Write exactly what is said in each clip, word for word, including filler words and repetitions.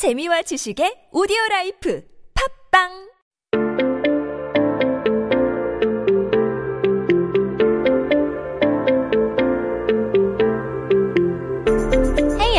재미와 지식의 오디오라이프 팝빵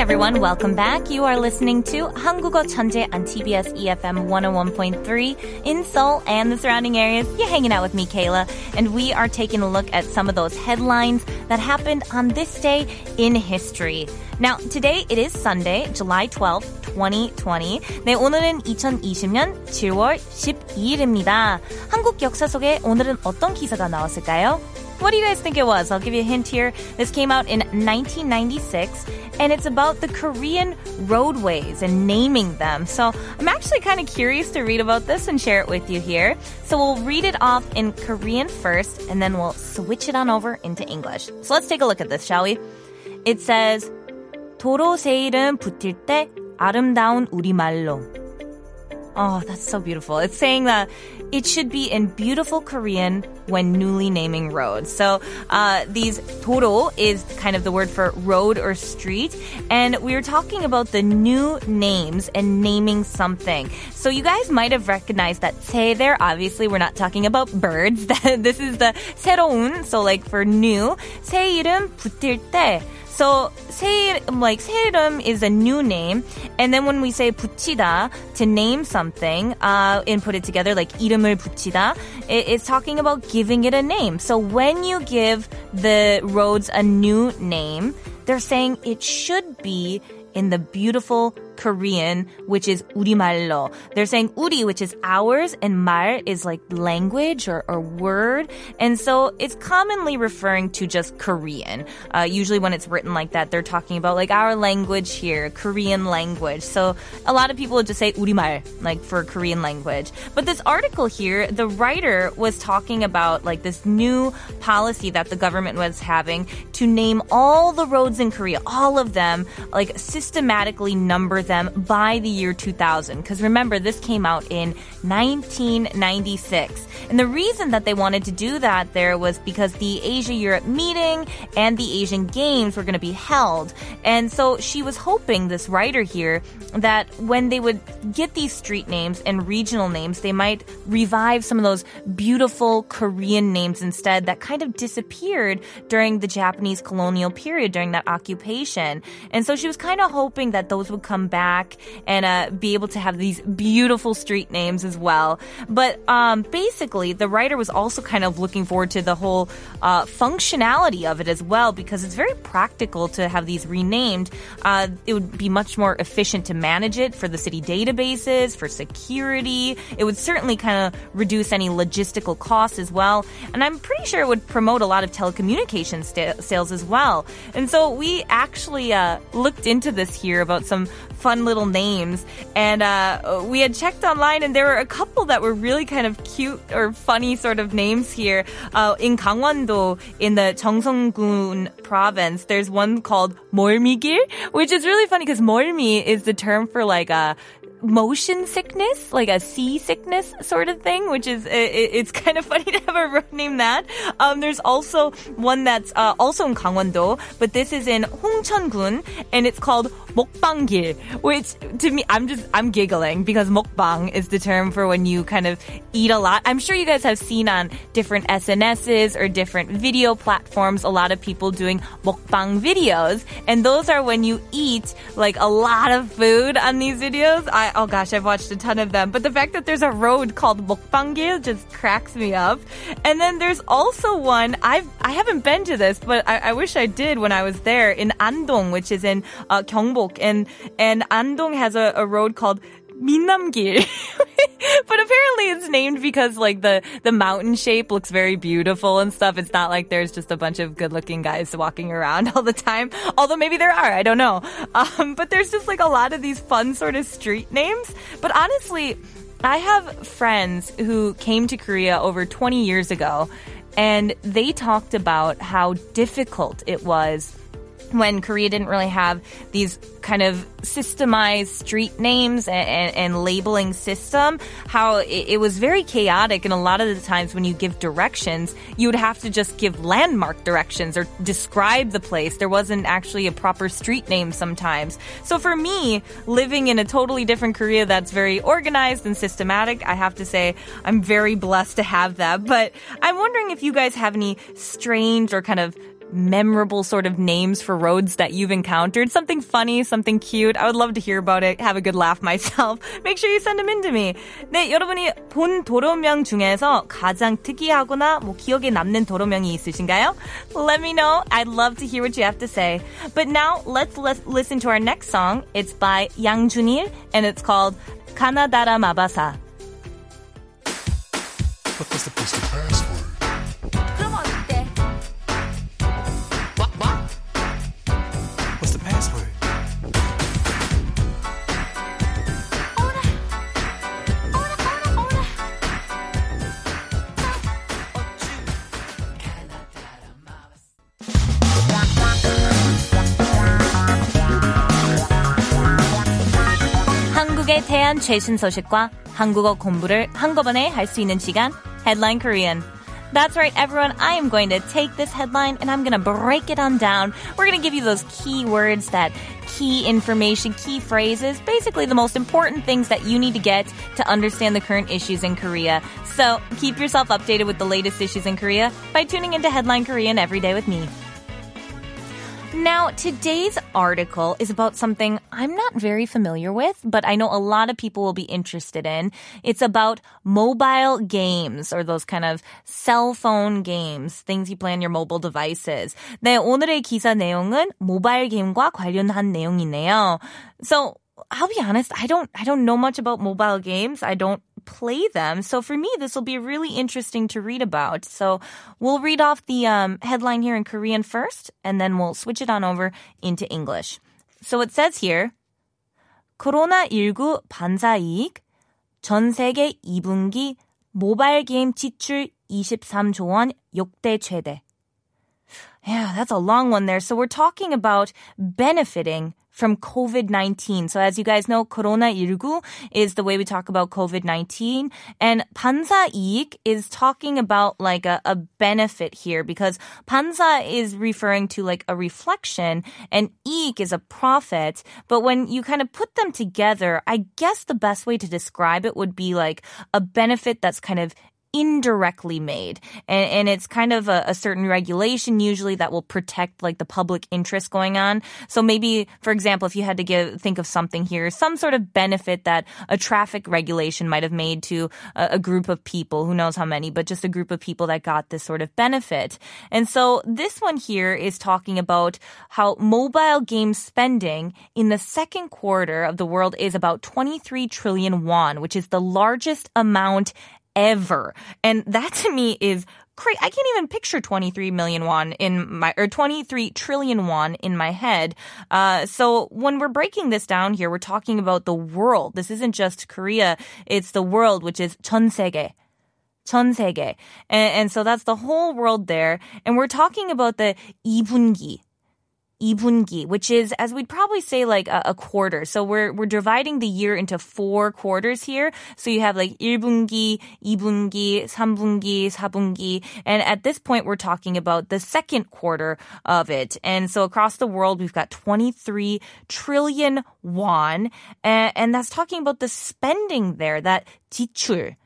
everyone, welcome back. You are listening to 한국어 천재 on T B S E F M one oh one point three in Seoul and the surrounding areas. You're hanging out with me, Kayla, and we are taking a look at some of those headlines that happened on this day in history. Now, today it is Sunday, July twelfth, twenty twenty. 네, 오늘은 이천이십 년 칠월 십이일입니다. 한국 역사 속에 오늘은 어떤 기사가 나왔을까요? What do you guys think it was? I'll give you a hint here. This came out in nineteen ninety-six. And it's about the Korean roadways and naming them. So I'm actually kind of curious to read about this and share it with you here. So we'll read it off in Korean first, and then we'll switch it on over into English. So let's take a look at this, shall we? It says, 도로 세 이름 붙일 때 아름다운 우리말로. Oh, that's so beautiful. It's saying that it should be in beautiful Korean when newly naming roads. So uh, these 도로 is kind of the word for road or street. And we were talking about the new names and naming something. So you guys might have recognized that 새 there. Obviously, we're not talking about birds. This is the 새로운, so like for new. 새 이름 붙일 때. So, 새, like, 새 이름 is a new name. And then when we say 붙이다, to name something, uh, and put it together, like 이름을 붙이다, it, it's talking about giving it a name. So when you give the roads a new name, they're saying it should be in the beautiful Korean, which is 우리말로. They're saying 우리, which is ours, and 말 is like language or, or word. And so it's commonly referring to just Korean. Uh, usually when it's written like that, they're talking about like our language here, Korean language. So a lot of people would just say 우리말, like for Korean language. But this article here, the writer was talking about like this new policy that the government was having to name all the roads in Korea, all of them, like systematically number them by the year two thousand, because remember this came out in nineteen ninety-six, and the reason that they wanted to do that there was because the Asia-Europe meeting and the Asian Games were going to be held, and so she was hoping, this writer here, that when they would get these street names and regional names, they might revive some of those beautiful Korean names instead that kind of disappeared during the Japanese colonial period, during that occupation. And so she was kind of hoping that those would come back and uh, be able to have these beautiful street names as well. But um, basically, the writer was also kind of looking forward to the whole uh, functionality of it as well, because it's very practical to have these renamed. Uh, it would be much more efficient to manage it for the city databases, for security. It would certainly kind of reduce any logistical costs as well. And I'm pretty sure it would promote a lot of telecommunications st- sales as well. And so we actually uh, looked into this here about some fun little names, and uh, we had checked online, and there were a couple that were really kind of cute or funny sort of names here. Uh, in Gangwon-do, in the Jeongseong-gun province, there's one called 멀미길, which is really funny because 멀미 is the term for like a motion sickness, like a sea sickness sort of thing, which is, it, it's kind of funny to have a road name that. Um, there's also one that's uh, also in Gangwon-do, but this is in Hongcheon-gun, and it's called 먹방길, which to me, I'm just, I'm giggling because 먹방 is the term for when you kind of eat a lot. I'm sure you guys have seen on different S N Ses or different video platforms, a lot of people doing 먹방 videos, and those are when you eat like a lot of food on these videos. I Oh gosh, I've watched a ton of them. But the fact that there's a road called 먹방길 just cracks me up. And then there's also one, I've, I haven't been to this, but I, I wish I did when I was there, in Andong, which is in uh, Gyeongbuk. And, and Andong has a, a road called 민남길. But apparently it's named because like the, the mountain shape looks very beautiful and stuff. It's not like there's just a bunch of good looking guys walking around all the time. Although maybe there are, I don't know. Um, but there's just like a lot of these fun sort of street names. But honestly, I have friends who came to Korea over twenty years ago, and they talked about how difficult it was when Korea didn't really have these kind of systemized street names and, and, and labeling system, how it, it was very chaotic. And a lot of the times when you give directions, you would have to just give landmark directions or describe the place. There wasn't actually a proper street name sometimes. So for me, living in a totally different Korea that's very organized and systematic, I have to say I'm very blessed to have that. But I'm wondering if you guys have any strange or kind of memorable sort of names for roads that you've encountered. Something funny, something cute. I would love to hear about it. Have a good laugh myself. Make sure you send them in to me. 네, 여러분이 본 도로명 중에서 가장 특이하거나 뭐 기억에 남는 도로명이 있으신가요? Let me know. I'd love to hear what you have to say. But now, let's, let's listen to our next song. It's by Yang Junil, and it's called Kanadara Mabasa. What was the poster password? 한국에 대한 최신 소식과 한국어 공부를 한꺼번에 할 수 있는 시간, Headline Korean. That's right, everyone. I am going to take this headline and I'm going to break it on down. We're going to give you those key words, that key information, key phrases, basically the most important things that you need to get to understand the current issues in Korea. So keep yourself updated with the latest issues in Korea by tuning into Headline Korean every day with me. Now, today's article is about something I'm not very familiar with, but I know a lot of people will be interested in. It's about mobile games, or those kind of cell phone games, things you play on your mobile devices. 네, 오늘의 기사 내용은 모바일 게임과 관련한 내용이네요. So, I'll be honest, I don't, I don't know much about mobile games. I don't play them. So for me, this will be really interesting to read about. So we'll read off the um, headline here in Korean first, and then we'll switch it on over into English. So it says here, 코로나십구 반사이익, 전 세계 이분기 모바일 게임 지출 이십삼조 원 역대 최대. Yeah, that's a long one there. So we're talking about benefiting from covid nineteen. So as you guys know, 코로나십구 is the way we talk about covid nineteen. And 반사이익 is talking about like a, a benefit here, because 반사 is referring to like a reflection and 이익 is a profit. But when you kind of put them together, I guess the best way to describe it would be like a benefit that's kind of indirectly made, and, and it's kind of a, a certain regulation usually that will protect like the public interest going on. So maybe, for example, if you had to give think of something here, some sort of benefit that a traffic regulation might have made to a, a group of people, who knows how many, but just a group of people that got this sort of benefit. And so this one here is talking about how mobile game spending in the second quarter of the world is about twenty-three trillion won, which is the largest amount ever. And that to me is crazy. I can't even picture twenty-three million won in my, or twenty-three trillion won in my head. Uh, so when we're breaking this down here, we're talking about the world. This isn't just Korea. It's the world, which is 전 세계. 전 세계. And, and so that's the whole world there. And we're talking about the 이분기. 이분기, which is, as we'd probably say, like a, a quarter. So we're we're dividing the year into four quarters here. So you have like 일분기, 이분기, 삼분기, 사분기. And at this point, we're talking about the second quarter of it. And so across the world, we've got twenty-three trillion won. And, and that's talking about the spending there, that 지출.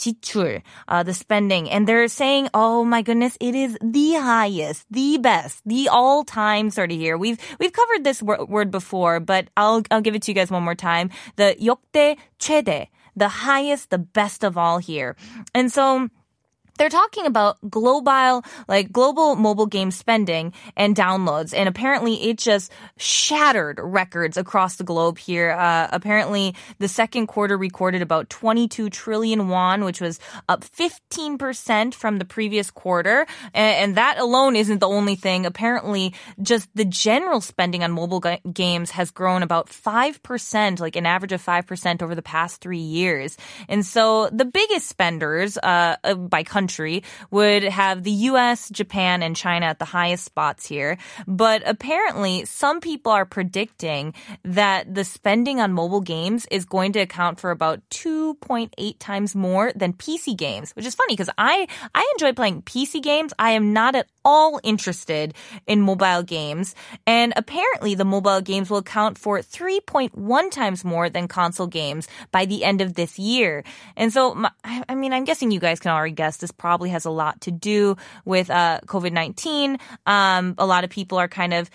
지출, uh, the spending. And they're saying, oh my goodness, it is the highest, the best, the all-time sort of year. We've we've covered this wor- word before, but I'll I'll give it to you guys one more time. The 역대 최대, the highest, the best of all here. And so they're talking about global, like global mobile game spending and downloads. And apparently it just shattered records across the globe here. Uh, apparently the second quarter recorded about twenty-two trillion won, which was up fifteen percent from the previous quarter. And, and that alone isn't the only thing. Apparently just the general spending on mobile ga- games has grown about five percent, like an average of five percent over the past three years. And so the biggest spenders, uh, by country, century would have the U S, Japan, and China at the highest spots here. But apparently, some people are predicting that the spending on mobile games is going to account for about two point eight times more than P C games, which is funny because I, I enjoy playing P C games. I am not at all interested in mobile games. And apparently, the mobile games will account for three point one times more than console games by the end of this year. And so, my, I mean, I'm guessing you guys can already guess this probably has a lot to do with uh, covid nineteen. Um, a lot of people are kind of,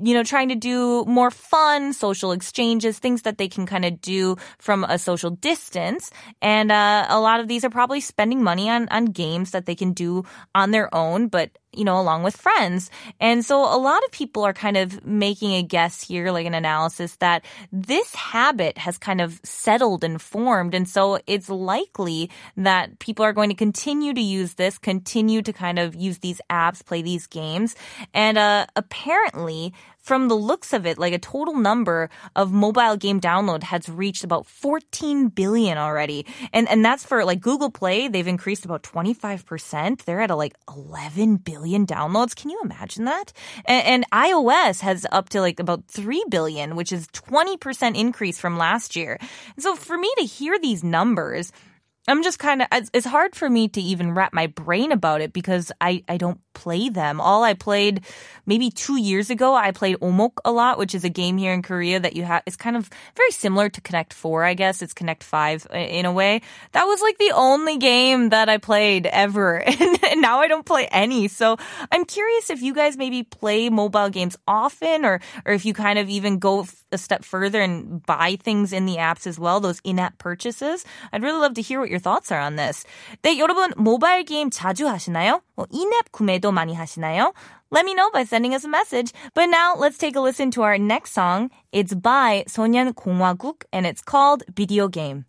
you know, trying to do more fun social exchanges, things that they can kind of do from a social distance. And uh, a lot of these are probably spending money on, on games that they can do on their own, but you know, along with friends. And so a lot of people are kind of making a guess here, like an analysis that this habit has kind of settled and formed. And so it's likely that people are going to continue to use this, continue to kind of use these apps, play these games. And uh, apparently, from the looks of it, like a total number of mobile game download has reached about fourteen billion already. And and that's for like Google Play. They've increased about twenty-five percent. They're at a, like eleven billion downloads. Can you imagine that? And, and iOS has up to like about three billion, which is twenty percent increase from last year. And so for me to hear these numbers, I'm just kind of, it's hard for me to even wrap my brain about it because I, I don't play them. All I played maybe two years ago, I played Omok a lot, which is a game here in Korea that you have, it's kind of very similar to Connect four, I guess. It's Connect five in a way. That was like the only game that I played ever. And, and now I don't play any. So I'm curious if you guys maybe play mobile games often or, or if you kind of even go a step further and buy things in the apps as well, those in-app purchases. I'd really love to hear what your thoughts are on this. 네, 여러분 모바일 게임 자주 하시나요? 뭐 인앱 구매도 많이 하시나요? Let me know by sending us a message. But now let's take a listen to our next song. It's by Son Young Kong Hwa Guk and it's called Video Game.